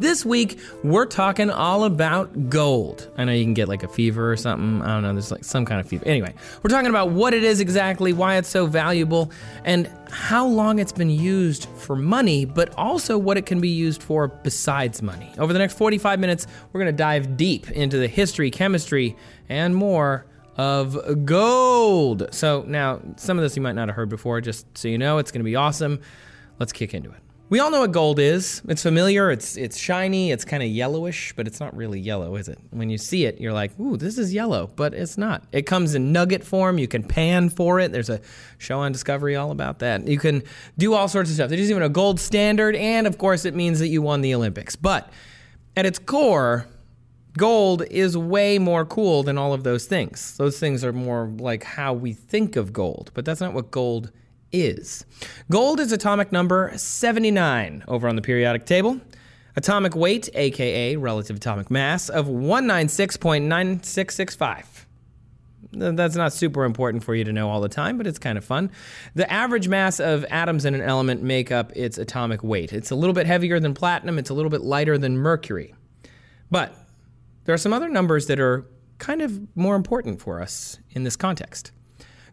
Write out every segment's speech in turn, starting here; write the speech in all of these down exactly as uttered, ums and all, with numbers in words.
This week, we're talking all about gold. I know you can get like a fever or something. I don't know. There's like some kind of fever. Anyway, we're talking about what it is exactly, why it's so valuable, and how long it's been used for money, but also what it can be used for besides money. Over the next forty-five minutes, we're going to dive deep into the history, chemistry, and more of gold. So now, some of this you might not have heard before, just so you know. It's going to be awesome. Let's kick into it. We all know what gold is. It's familiar, it's it's shiny, it's kind of yellowish, but it's not really yellow, is it? When you see it, you're like, ooh, this is yellow, but it's not. It comes in nugget form. You can pan for it. There's a show on Discovery all about that. You can do all sorts of stuff. There's even a gold standard, and of course, it means that you won the Olympics. But at its core, gold is way more cool than all of those things. Those things are more like how we think of gold, but that's not what gold is. is. Gold is atomic number seventy-nine over on the periodic table. Atomic weight, aka relative atomic mass, of one ninety-six point nine six six five. That's not super important for you to know all the time, but it's kind of fun. The average mass of atoms in an element make up its atomic weight. It's a little bit heavier than platinum. It's a little bit lighter than mercury. But there are some other numbers that are kind of more important for us in this context.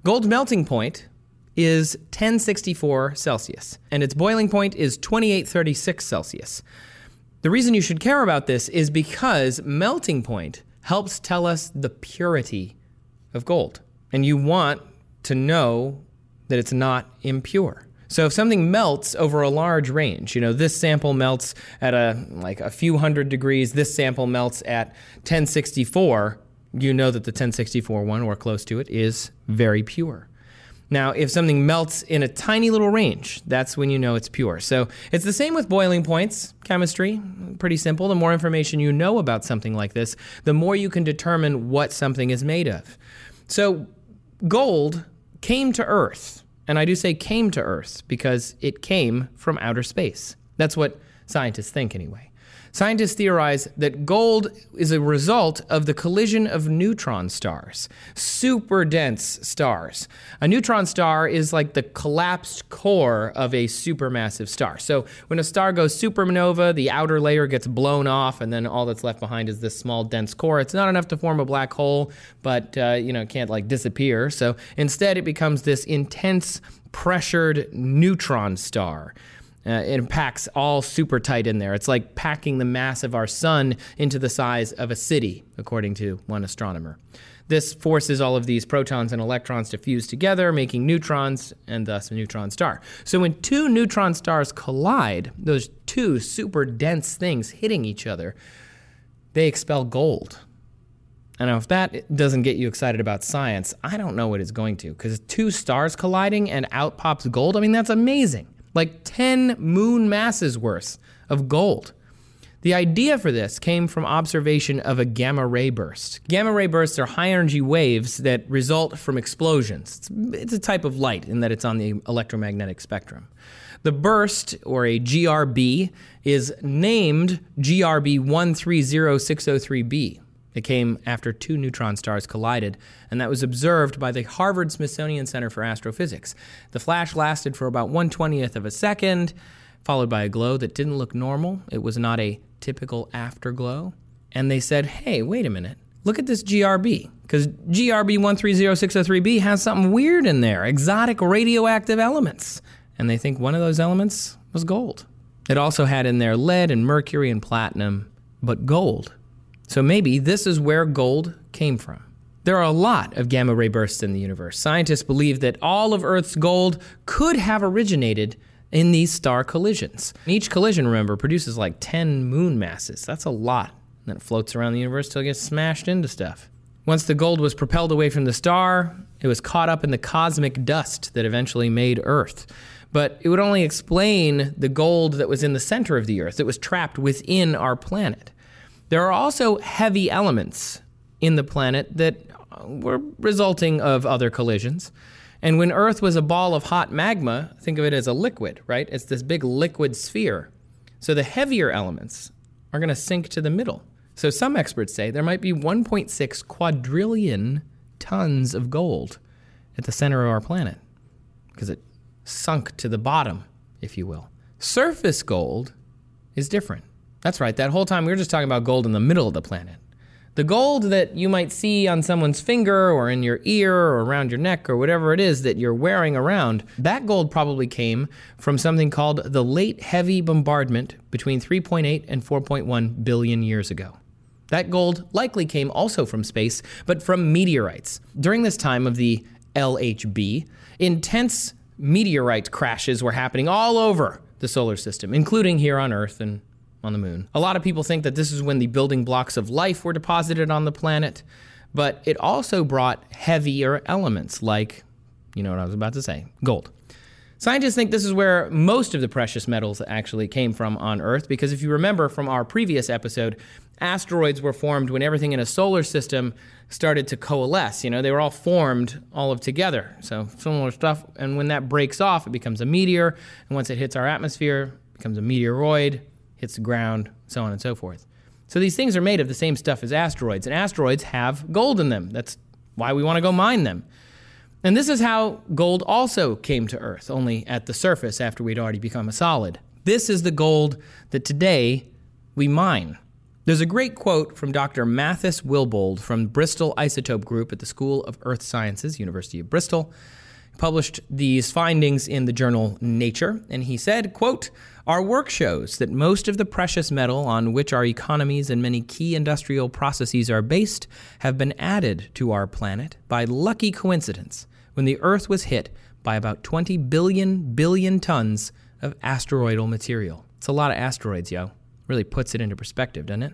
Gold's melting point is ten sixty-four Celsius, and its boiling point is twenty-eight thirty-six Celsius. The reason you should care about this is because melting point helps tell us the purity of gold, and you want to know that it's not impure. So if something melts over a large range, you know, this sample melts at a like a few hundred degrees, this sample melts at ten sixty-four, you know that the ten sixty-four one, or close to it, is very pure. Now, if something melts in a tiny little range, that's when you know it's pure. So it's the same with boiling points, chemistry, pretty simple. The more information you know about something like this, the more you can determine what something is made of. So gold came to Earth, and I do say came to Earth because it came from outer space. That's what scientists think anyway. Scientists theorize that gold is a result of the collision of neutron stars, super dense stars. A neutron star is like the collapsed core of a supermassive star. So when a star goes supernova, the outer layer gets blown off, and then all that's left behind is this small, dense core. It's not enough to form a black hole, but uh, you know, it can't like disappear. So instead, it becomes this intense, pressured neutron star. Uh, it packs all super tight in there. It's like packing the mass of our sun into the size of a city, according to one astronomer. This forces all of these protons and electrons to fuse together, making neutrons, and thus a neutron star. So when two neutron stars collide, those two super dense things hitting each other, they expel gold. And if that doesn't get you excited about science, I don't know what it's going to, because two stars colliding and out pops gold, I mean, that's amazing. Like ten moon masses worth of gold. The idea for this came from observation of a gamma ray burst. Gamma ray bursts are high energy waves that result from explosions. It's, it's a type of light in that it's on the electromagnetic spectrum. The burst, or a G R B, is named G R B one three zero six zero three B. It came after two neutron stars collided, and that was observed by the Harvard-Smithsonian Center for Astrophysics. The flash lasted for about one twentieth of a second, followed by a glow that didn't look normal. It was not a typical afterglow. And they said, hey, wait a minute, look at this G R B, because G R B one three zero six zero three B has something weird in there, exotic radioactive elements. And they think one of those elements was gold. It also had in there lead and mercury and platinum, but gold. So maybe this is where gold came from. There are a lot of gamma ray bursts in the universe. Scientists believe that all of Earth's gold could have originated in these star collisions. Each collision, remember, produces like ten moon masses. That's a lot. And then it floats around the universe till it gets smashed into stuff. Once the gold was propelled away from the star, it was caught up in the cosmic dust that eventually made Earth. but it would only explain the gold that was in the center of the Earth, that was trapped within our planet. There are also heavy elements in the planet that were resulting of other collisions. And when Earth was a ball of hot magma, think of it as a liquid, right? It's this big liquid sphere. So the heavier elements are going to sink to the middle. So some experts say there might be one point six quadrillion tons of gold at the center of our planet because it sunk to the bottom, if you will. Surface gold is different. That's right. That whole time we were just talking about gold in the middle of the planet. The gold that you might see on someone's finger or in your ear or around your neck or whatever it is that you're wearing around, that gold probably came from something called the Late Heavy Bombardment between three point eight and four point one billion years ago. That gold likely came also from space, but from meteorites. During this time of the L H B, intense meteorite crashes were happening all over the solar system, including here on Earth and on the moon. A lot of people think that this is when the building blocks of life were deposited on the planet, but it also brought heavier elements like, you know what I was about to say, gold. Scientists think this is where most of the precious metals actually came from on Earth, because if you remember from our previous episode, asteroids were formed when everything in a solar system started to coalesce. You know, they were all formed all of together. So similar stuff. And when that breaks off, it becomes a meteor. And once it hits our atmosphere, it becomes a meteoroid, hits the ground, so on and so forth. So these things are made of the same stuff as asteroids, and asteroids have gold in them. That's why we want to go mine them. And this is how gold also came to Earth, only at the surface after we'd already become a solid. This is the gold that today we mine. There's a great quote from Doctor Matthias Willbold from Bristol Isotope Group at the School of Earth Sciences, University of Bristol. He published these findings in the journal Nature, and he said, quote, "Our work shows that most of the precious metal on which our economies and many key industrial processes are based have been added to our planet by lucky coincidence when the Earth was hit by about twenty billion billion tons of asteroidal material." It's a lot of asteroids, yo. Really puts it into perspective, doesn't it?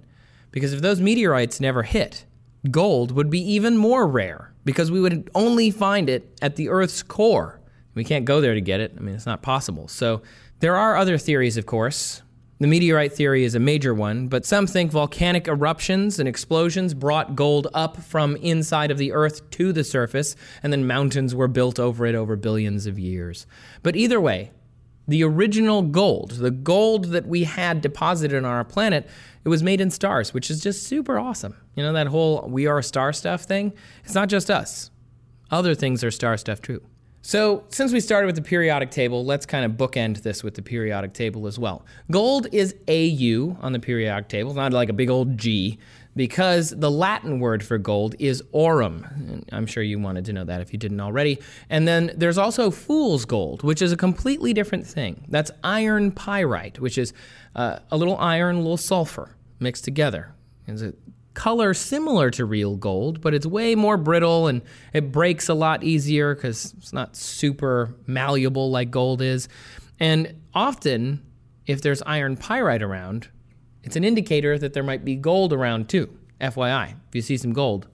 Because if those meteorites never hit, gold would be even more rare because we would only find it at the Earth's core. We can't go there to get it. I mean, it's not possible. So there are other theories, of course. The meteorite theory is a major one, but some think volcanic eruptions and explosions brought gold up from inside of the Earth to the surface, and then mountains were built over it over billions of years. But either way, the original gold, the gold that we had deposited on our planet, it was made in stars, which is just super awesome. You know, that whole we are a star stuff thing? It's not just us. Other things are star stuff too. So since we started with the periodic table, let's kind of bookend this with the periodic table as well. Gold is A U on the periodic table, not like a big old G, because the Latin word for gold is aurum. And I'm sure you wanted to know that if you didn't already. And then there's also fool's gold, which is a completely different thing. That's iron pyrite, which is uh, a little iron, a little sulfur mixed together. It's a color similar to real gold, but it's way more brittle and it breaks a lot easier because it's not super malleable like gold is. And often, if there's iron pyrite around, it's an indicator that there might be gold around too. F Y I, if you see some gold,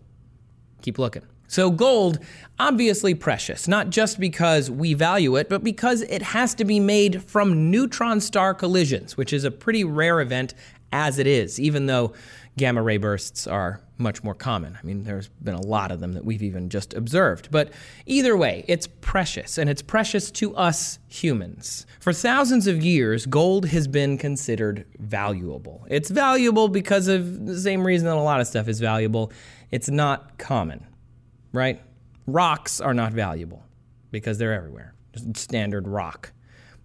keep looking. So gold, obviously precious, not just because we value it, but because it has to be made from neutron star collisions, which is a pretty rare event as it is, even though gamma ray bursts are much more common. I mean, there's been a lot of them that we've even just observed. But either way, it's precious, and it's precious to us humans. For thousands of years, gold has been considered valuable. It's valuable because of the same reason that a lot of stuff is valuable. It's not common, right? Rocks are not valuable because they're everywhere, just standard rock.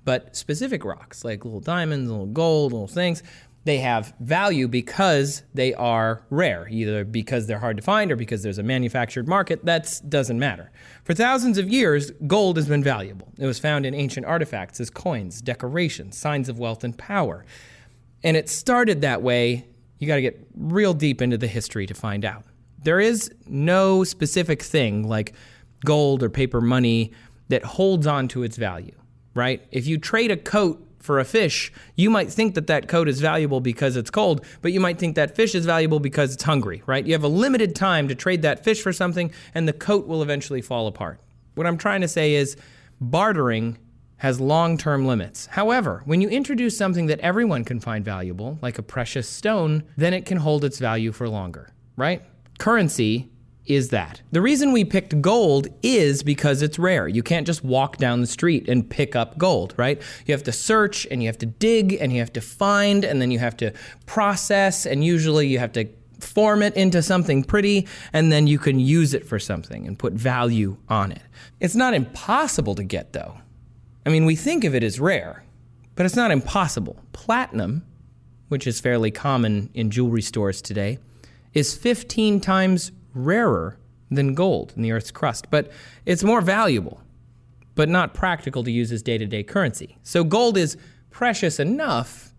But specific rocks, like little diamonds, little gold, little things, they have value because they are rare, either because they're hard to find or because there's a manufactured market. That doesn't matter. For thousands of years, gold has been valuable. It was found in ancient artifacts as coins, decorations, signs of wealth and power. And it started that way. You got to get real deep into the history to find out. There is no specific thing like gold or paper money that holds on to its value, right? If you trade a coat for a fish, you might think that that coat is valuable because it's cold, but you might think that fish is valuable because it's hungry, right? You have a limited time to trade that fish for something, and the coat will eventually fall apart. What I'm trying to say is bartering has long-term limits. However, when you introduce something that everyone can find valuable, like a precious stone, then it can hold its value for longer, right? Currency is that. The reason we picked gold is because it's rare. You can't just walk down the street and pick up gold, right? You have to search, and you have to dig, and you have to find, and then you have to process, and usually you have to form it into something pretty, and then you can use it for something and put value on it. It's not impossible to get, though. I mean, we think of it as rare, but it's not impossible. Platinum, which is fairly common in jewelry stores today, is fifteen times rarer than gold in the Earth's crust, but it's more valuable, but not practical to use as day-to-day currency. So gold is precious enough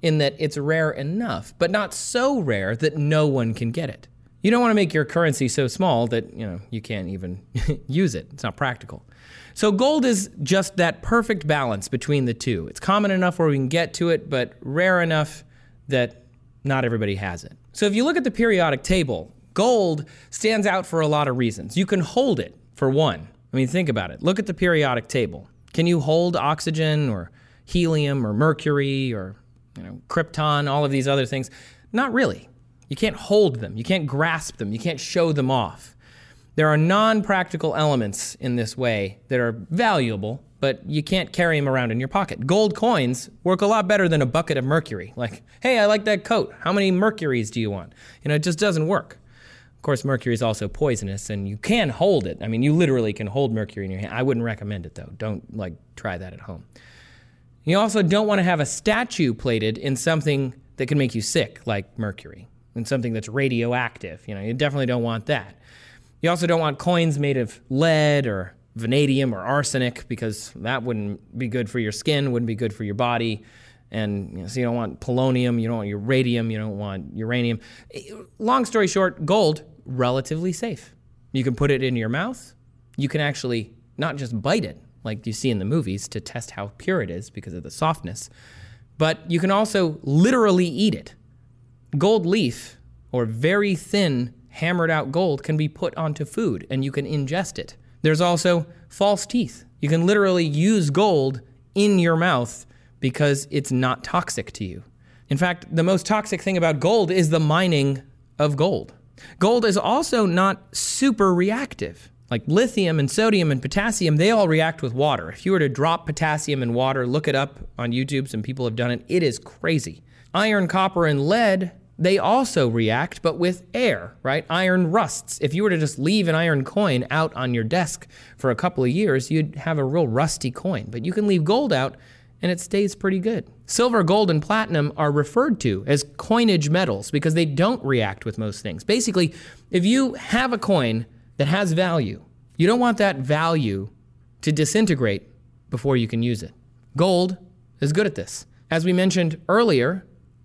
in that it's rare enough, but not so rare that no one can get it. You don't want to make your currency so small that, you know, you can't even use it. It's not practical. So gold is just that perfect balance between the two. It's common enough where we can get to it, but rare enough that not everybody has it. So if you look at the periodic table, gold stands out for a lot of reasons. You can hold it, for one. I mean, think about it. Look at the periodic table. Can you hold oxygen or helium or mercury or, you know, krypton, all of these other things? Not really. You can't hold them. You can't grasp them. You can't show them off. There are non-practical elements in this way that are valuable, but you can't carry them around in your pocket. Gold coins work a lot better than a bucket of mercury. Like, hey, I like that coat. How many mercuries do you want? You know, it just doesn't work. Of course, mercury is also poisonous, and you can hold it. I mean, you literally can hold mercury in your hand. I wouldn't recommend it, though. Don't, like, try that at home. You also don't want to have a statue plated in something that can make you sick, like mercury, and something that's radioactive. You know, you definitely don't want that. You also don't want coins made of lead or vanadium or arsenic, because that wouldn't be good for your skin, wouldn't be good for your body. And you know, so you don't want polonium, you don't want your radium, you don't want uranium. Long story short, gold, relatively safe. You can put it in your mouth. You can actually not just bite it, like you see in the movies, to test how pure it is because of the softness, but you can also literally eat it. Gold leaf, or very thin hammered out gold, can be put onto food and you can ingest it. There's also false teeth. You can literally use gold in your mouth because it's not toxic to you. In fact, the most toxic thing about gold is the mining of gold. Gold is also not super reactive. Like lithium and sodium and potassium, they all react with water. If you were to drop potassium in water, look it up on YouTube, some people have done it, it is crazy. Iron, copper, and lead, they also react, but with air, right? Iron rusts. If you were to just leave an iron coin out on your desk for a couple of years, you'd have a real rusty coin. But you can leave gold out, and it stays pretty good. Silver, gold, and platinum are referred to as coinage metals because they don't react with most things. Basically, if you have a coin that has value, you don't want that value to disintegrate before you can use it. Gold is good at this. As we mentioned earlier,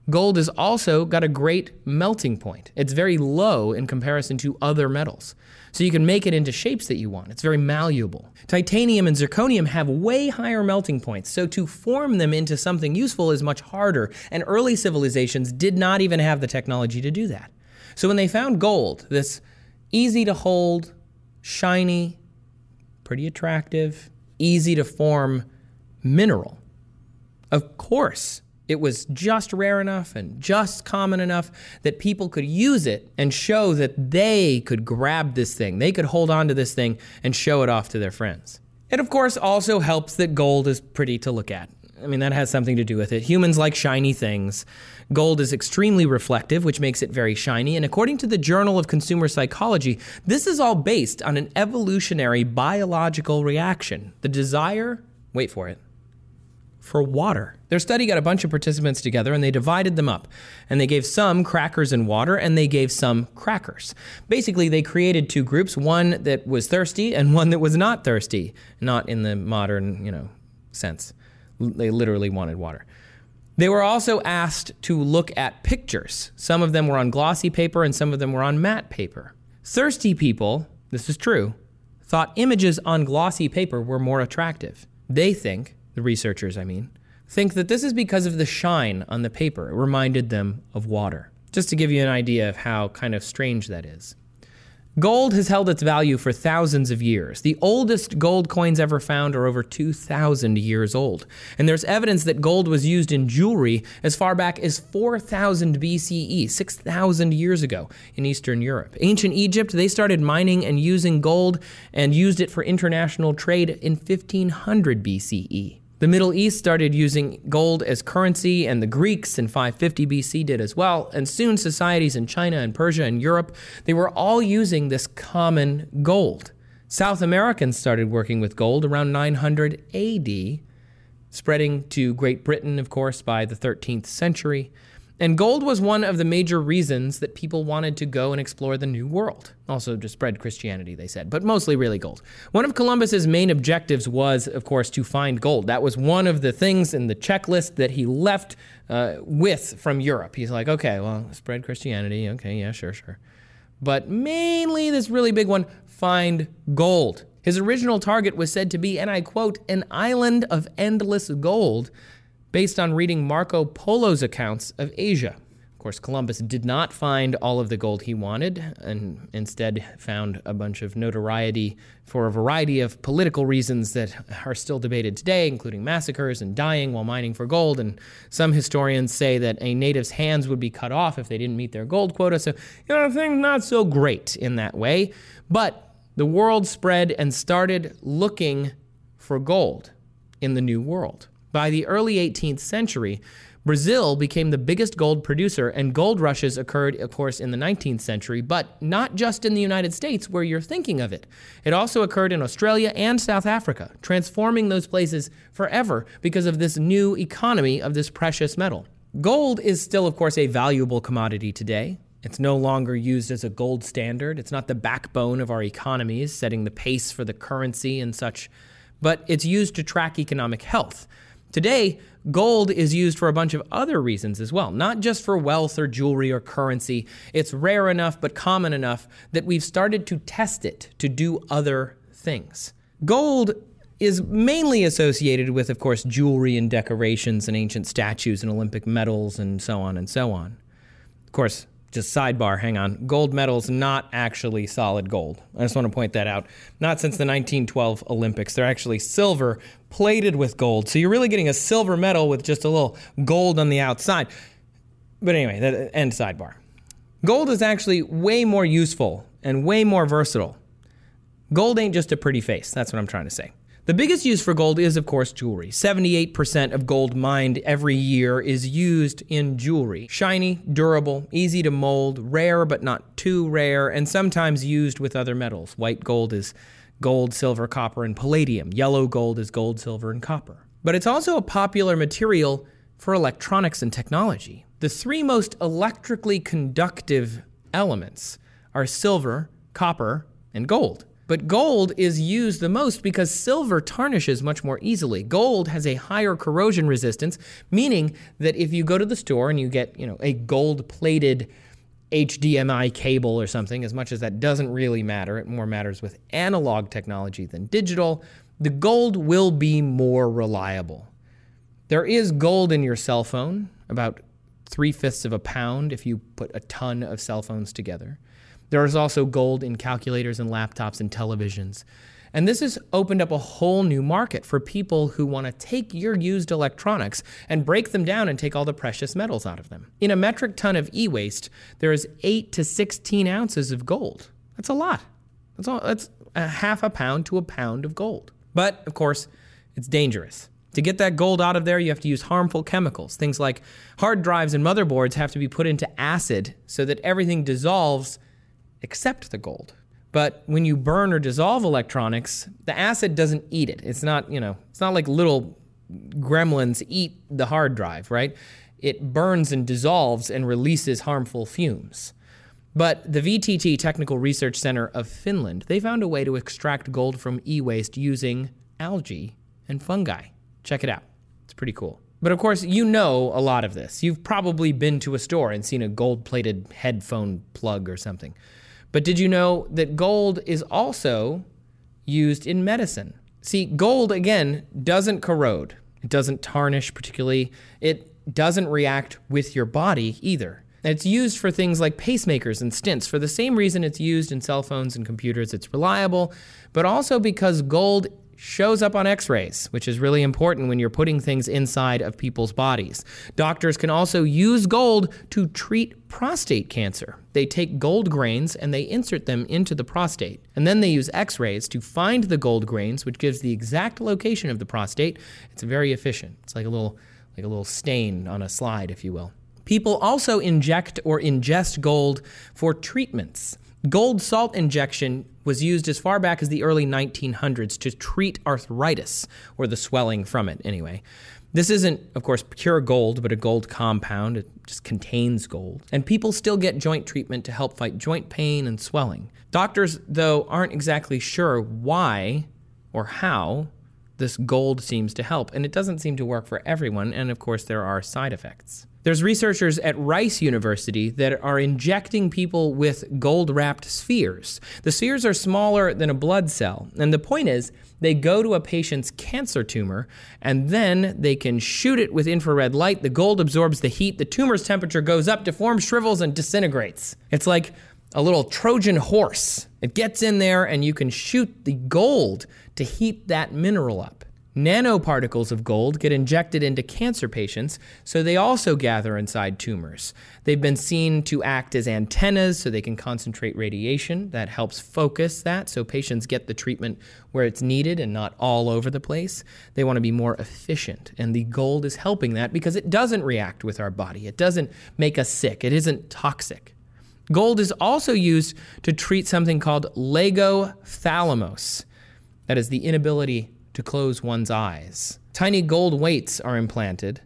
gold has also got a great melting point. It's very low in comparison to other metals. So you can make it into shapes that you want. It's very malleable. Titanium and zirconium have way higher melting points, so to form them into something useful is much harder, and early civilizations did not even have the technology to do that. So when they found gold, this easy to hold, shiny, pretty attractive, easy to form mineral, of course, it was just rare enough and just common enough that people could use it and show that they could grab this thing. They could hold on to this thing and show it off to their friends. It, of course, also helps that gold is pretty to look at. I mean, that has something to do with it. Humans like shiny things. Gold is extremely reflective, which makes it very shiny. And according to the Journal of Consumer Psychology, this is all based on an evolutionary biological reaction. The desire, wait for it, for water. Their study got a bunch of participants together and they divided them up. And they gave some crackers and water and they gave some crackers. Basically, they created two groups, one that was thirsty and one that was not thirsty. Not in the modern, you know, sense. L- they literally wanted water. They were also asked to look at pictures. Some of them were on glossy paper and some of them were on matte paper. Thirsty people, this is true, thought images on glossy paper were more attractive. They think The researchers, I mean, think that this is because of the shine on the paper. It reminded them of water. Just to give you an idea of how kind of strange that is. Gold has held its value for thousands of years. The oldest gold coins ever found are over two thousand years old. And there's evidence that gold was used in jewelry as far back as four thousand B C E, six thousand years ago in Eastern Europe. Ancient Egypt, they started mining and using gold and used it for international trade in fifteen hundred B C E. The Middle East started using gold as currency, and the Greeks in five fifty B C did as well, and soon societies in China and Persia and Europe, they were all using this common gold. South Americans started working with gold around nine hundred A D, spreading to Great Britain, of course, by the thirteenth century. And gold was one of the major reasons that people wanted to go and explore the New World. Also to spread Christianity, they said, but mostly really gold. One of Columbus's main objectives was, of course, to find gold. That was one of the things in the checklist that he left uh, with from Europe. He's like, okay, well, spread Christianity. Okay, yeah, sure, sure. But mainly this really big one, find gold. His original target was said to be, and I quote, an island of endless gold, based on reading Marco Polo's accounts of Asia. Of course, Columbus did not find all of the gold he wanted and instead found a bunch of notoriety for a variety of political reasons that are still debated today, including massacres and dying while mining for gold. And some historians say that a native's hands would be cut off if they didn't meet their gold quota. So, you know, things not so great in that way. But the world spread and started looking for gold in the New World. By the early eighteenth century, Brazil became the biggest gold producer, and gold rushes occurred, of course, in the nineteenth century, but not just in the United States where you're thinking of it. It also occurred in Australia and South Africa, transforming those places forever because of this new economy of this precious metal. Gold is still, of course, a valuable commodity today. It's no longer used as a gold standard. It's not the backbone of our economies, setting the pace for the currency and such, but it's used to track economic health. Today, gold is used for a bunch of other reasons as well, not just for wealth or jewelry or currency. It's rare enough but common enough that we've started to test it to do other things. Gold is mainly associated with, of course, jewelry and decorations and ancient statues and Olympic medals and so on and so on. Of course, just sidebar, hang on, gold medals not actually solid gold. I just want to point that out. Not since the nineteen twelve Olympics. They're actually silver plated with gold. So you're really getting a silver medal with just a little gold on the outside. But anyway, that, end sidebar. Gold is actually way more useful and way more versatile. Gold ain't just a pretty face. That's what I'm trying to say. The biggest use for gold is, of course, jewelry. seventy-eight percent of gold mined every year is used in jewelry. Shiny, durable, easy to mold, rare but not too rare, and sometimes used with other metals. White gold is gold, silver, copper, and palladium. Yellow gold is gold, silver, and copper. But it's also a popular material for electronics and technology. The three most electrically conductive elements are silver, copper, and gold. But gold is used the most because silver tarnishes much more easily. Gold has a higher corrosion resistance, meaning that if you go to the store and you get, you know, a gold-plated H D M I cable or something, as much as that doesn't really matter, it more matters with analog technology than digital, the gold will be more reliable. There is gold in your cell phone, about three-fifths of a pound if you put a ton of cell phones together. There is also gold in calculators and laptops and televisions. And this has opened up a whole new market for people who want to take your used electronics and break them down and take all the precious metals out of them. In a metric ton of e-waste, there is eight to sixteen ounces of gold. That's a lot. That's, all, that's a half a pound to a pound of gold. But, of course, it's dangerous. To get that gold out of there, you have to use harmful chemicals. Things like hard drives and motherboards have to be put into acid so that everything dissolves except the gold. But when you burn or dissolve electronics, the acid doesn't eat it. It's not, you know, it's not like little gremlins eat the hard drive, right? It burns and dissolves and releases harmful fumes. But the V T T, Technical Research Center of Finland, they found a way to extract gold from e-waste using algae and fungi. Check it out. It's pretty cool. But of course, you know a lot of this. You've probably been to a store and seen a gold-plated headphone plug or something. But did you know that gold is also used in medicine? See, gold, again, doesn't corrode. It doesn't tarnish particularly. It doesn't react with your body either. And it's used for things like pacemakers and stents for the same reason it's used in cell phones and computers. It's reliable, but also because gold shows up on x-rays, which is really important when you're putting things inside of people's bodies. Doctors can also use gold to treat prostate cancer. They take gold grains and they insert them into the prostate. And then they use x-rays to find the gold grains, which gives the exact location of the prostate. It's very efficient. It's like a little, like a little stain on a slide, if you will. People also inject or ingest gold for treatments. Gold salt injection was used as far back as the early nineteen hundreds to treat arthritis, or the swelling from it, anyway. This isn't, of course, pure gold, but a gold compound. It just contains gold. And people still get joint treatment to help fight joint pain and swelling. Doctors, though, aren't exactly sure why or how this gold seems to help, and it doesn't seem to work for everyone, and of course there are side effects. There's researchers at Rice University that are injecting people with gold-wrapped spheres. The spheres are smaller than a blood cell, and the point is they go to a patient's cancer tumor, and then they can shoot it with infrared light. The gold absorbs the heat, the tumor's temperature goes up, deforms, shrivels, and disintegrates. It's like a little Trojan horse. It gets in there and you can shoot the gold to heat that mineral up. Nanoparticles of gold get injected into cancer patients, so they also gather inside tumors. They've been seen to act as antennas so they can concentrate radiation. That helps focus that, so patients get the treatment where it's needed and not all over the place. They want to be more efficient, and the gold is helping that because it doesn't react with our body. It doesn't make us sick. It isn't toxic. Gold is also used to treat something called lagophthalmos. That is the inability to close one's eyes. Tiny gold weights are implanted,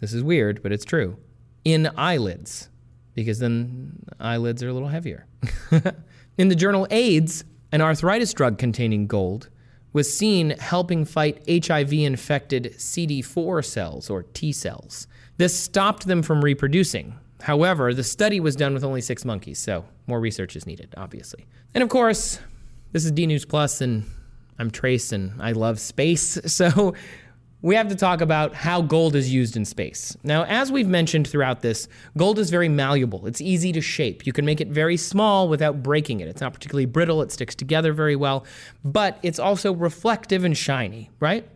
this is weird, but it's true, in eyelids, because then eyelids are a little heavier. In the journal AIDS, an arthritis drug containing gold was seen helping fight H I V-infected C D four cells, or T cells. This stopped them from reproducing. However, the study was done with only six monkeys, so more research is needed, obviously. And of course, this is DNews Plus, and I'm Trace, and I love space, so we have to talk about how gold is used in space. Now, as we've mentioned throughout this, gold is very malleable. It's easy to shape. You can make it very small without breaking it. It's not particularly brittle. It sticks together very well, but it's also reflective and shiny, right?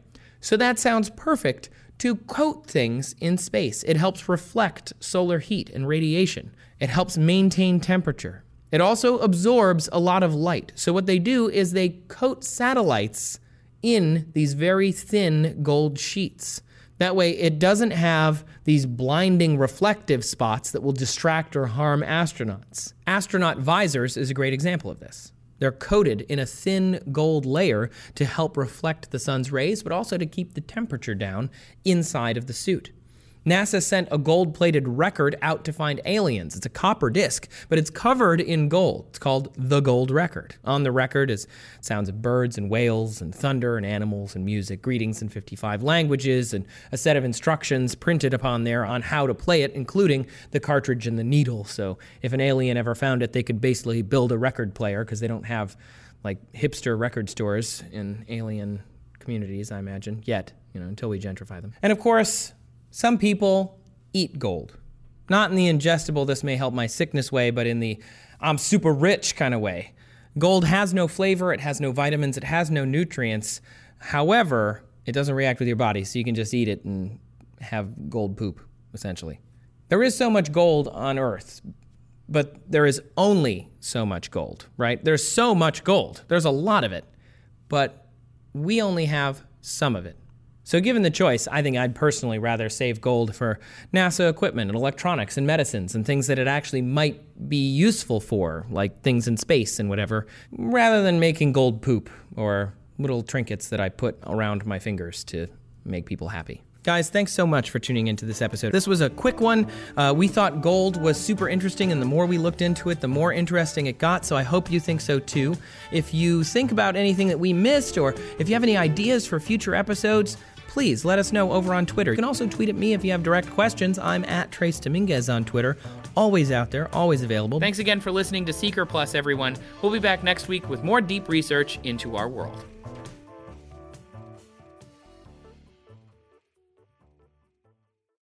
So that sounds perfect to coat things in space. It helps reflect solar heat and radiation. It helps maintain temperature. It also absorbs a lot of light. So what they do is they coat satellites in these very thin gold sheets. That way it doesn't have these blinding reflective spots that will distract or harm astronauts. Astronaut visors is a great example of this. They're coated in a thin gold layer to help reflect the sun's rays, but also to keep the temperature down inside of the suit. NASA sent a gold-plated record out to find aliens. It's a copper disc, but it's covered in gold. It's called the gold record. On the record is sounds of birds and whales and thunder and animals and music, greetings in fifty-five languages, and a set of instructions printed upon there on how to play it, including the cartridge and the needle. So if an alien ever found it, they could basically build a record player, because they don't have, like, hipster record stores in alien communities, I imagine, yet, you know, until we gentrify them. And of course, some people eat gold. Not in the ingestible, this may help my sickness way, but in the I'm super rich kind of way. Gold has no flavor, it has no vitamins, it has no nutrients. However, it doesn't react with your body, so you can just eat it and have gold poop, essentially. There is so much gold on Earth, but there is only so much gold, right? There's so much gold. There's a lot of it, but we only have some of it. So given the choice, I think I'd personally rather save gold for NASA equipment and electronics and medicines and things that it actually might be useful for, like things in space and whatever, rather than making gold poop or little trinkets that I put around my fingers to make people happy. Guys, thanks so much for tuning into this episode. This was a quick one. Uh, we thought gold was super interesting, and the more we looked into it, the more interesting it got, so I hope you think so too. If you think about anything that we missed, or if you have any ideas for future episodes, please let us know over on Twitter. You can also tweet at me if you have direct questions. I'm at Trace Dominguez on Twitter. Always out there, always available. Thanks again for listening to Seeker Plus, everyone. We'll be back next week with more deep research into our world.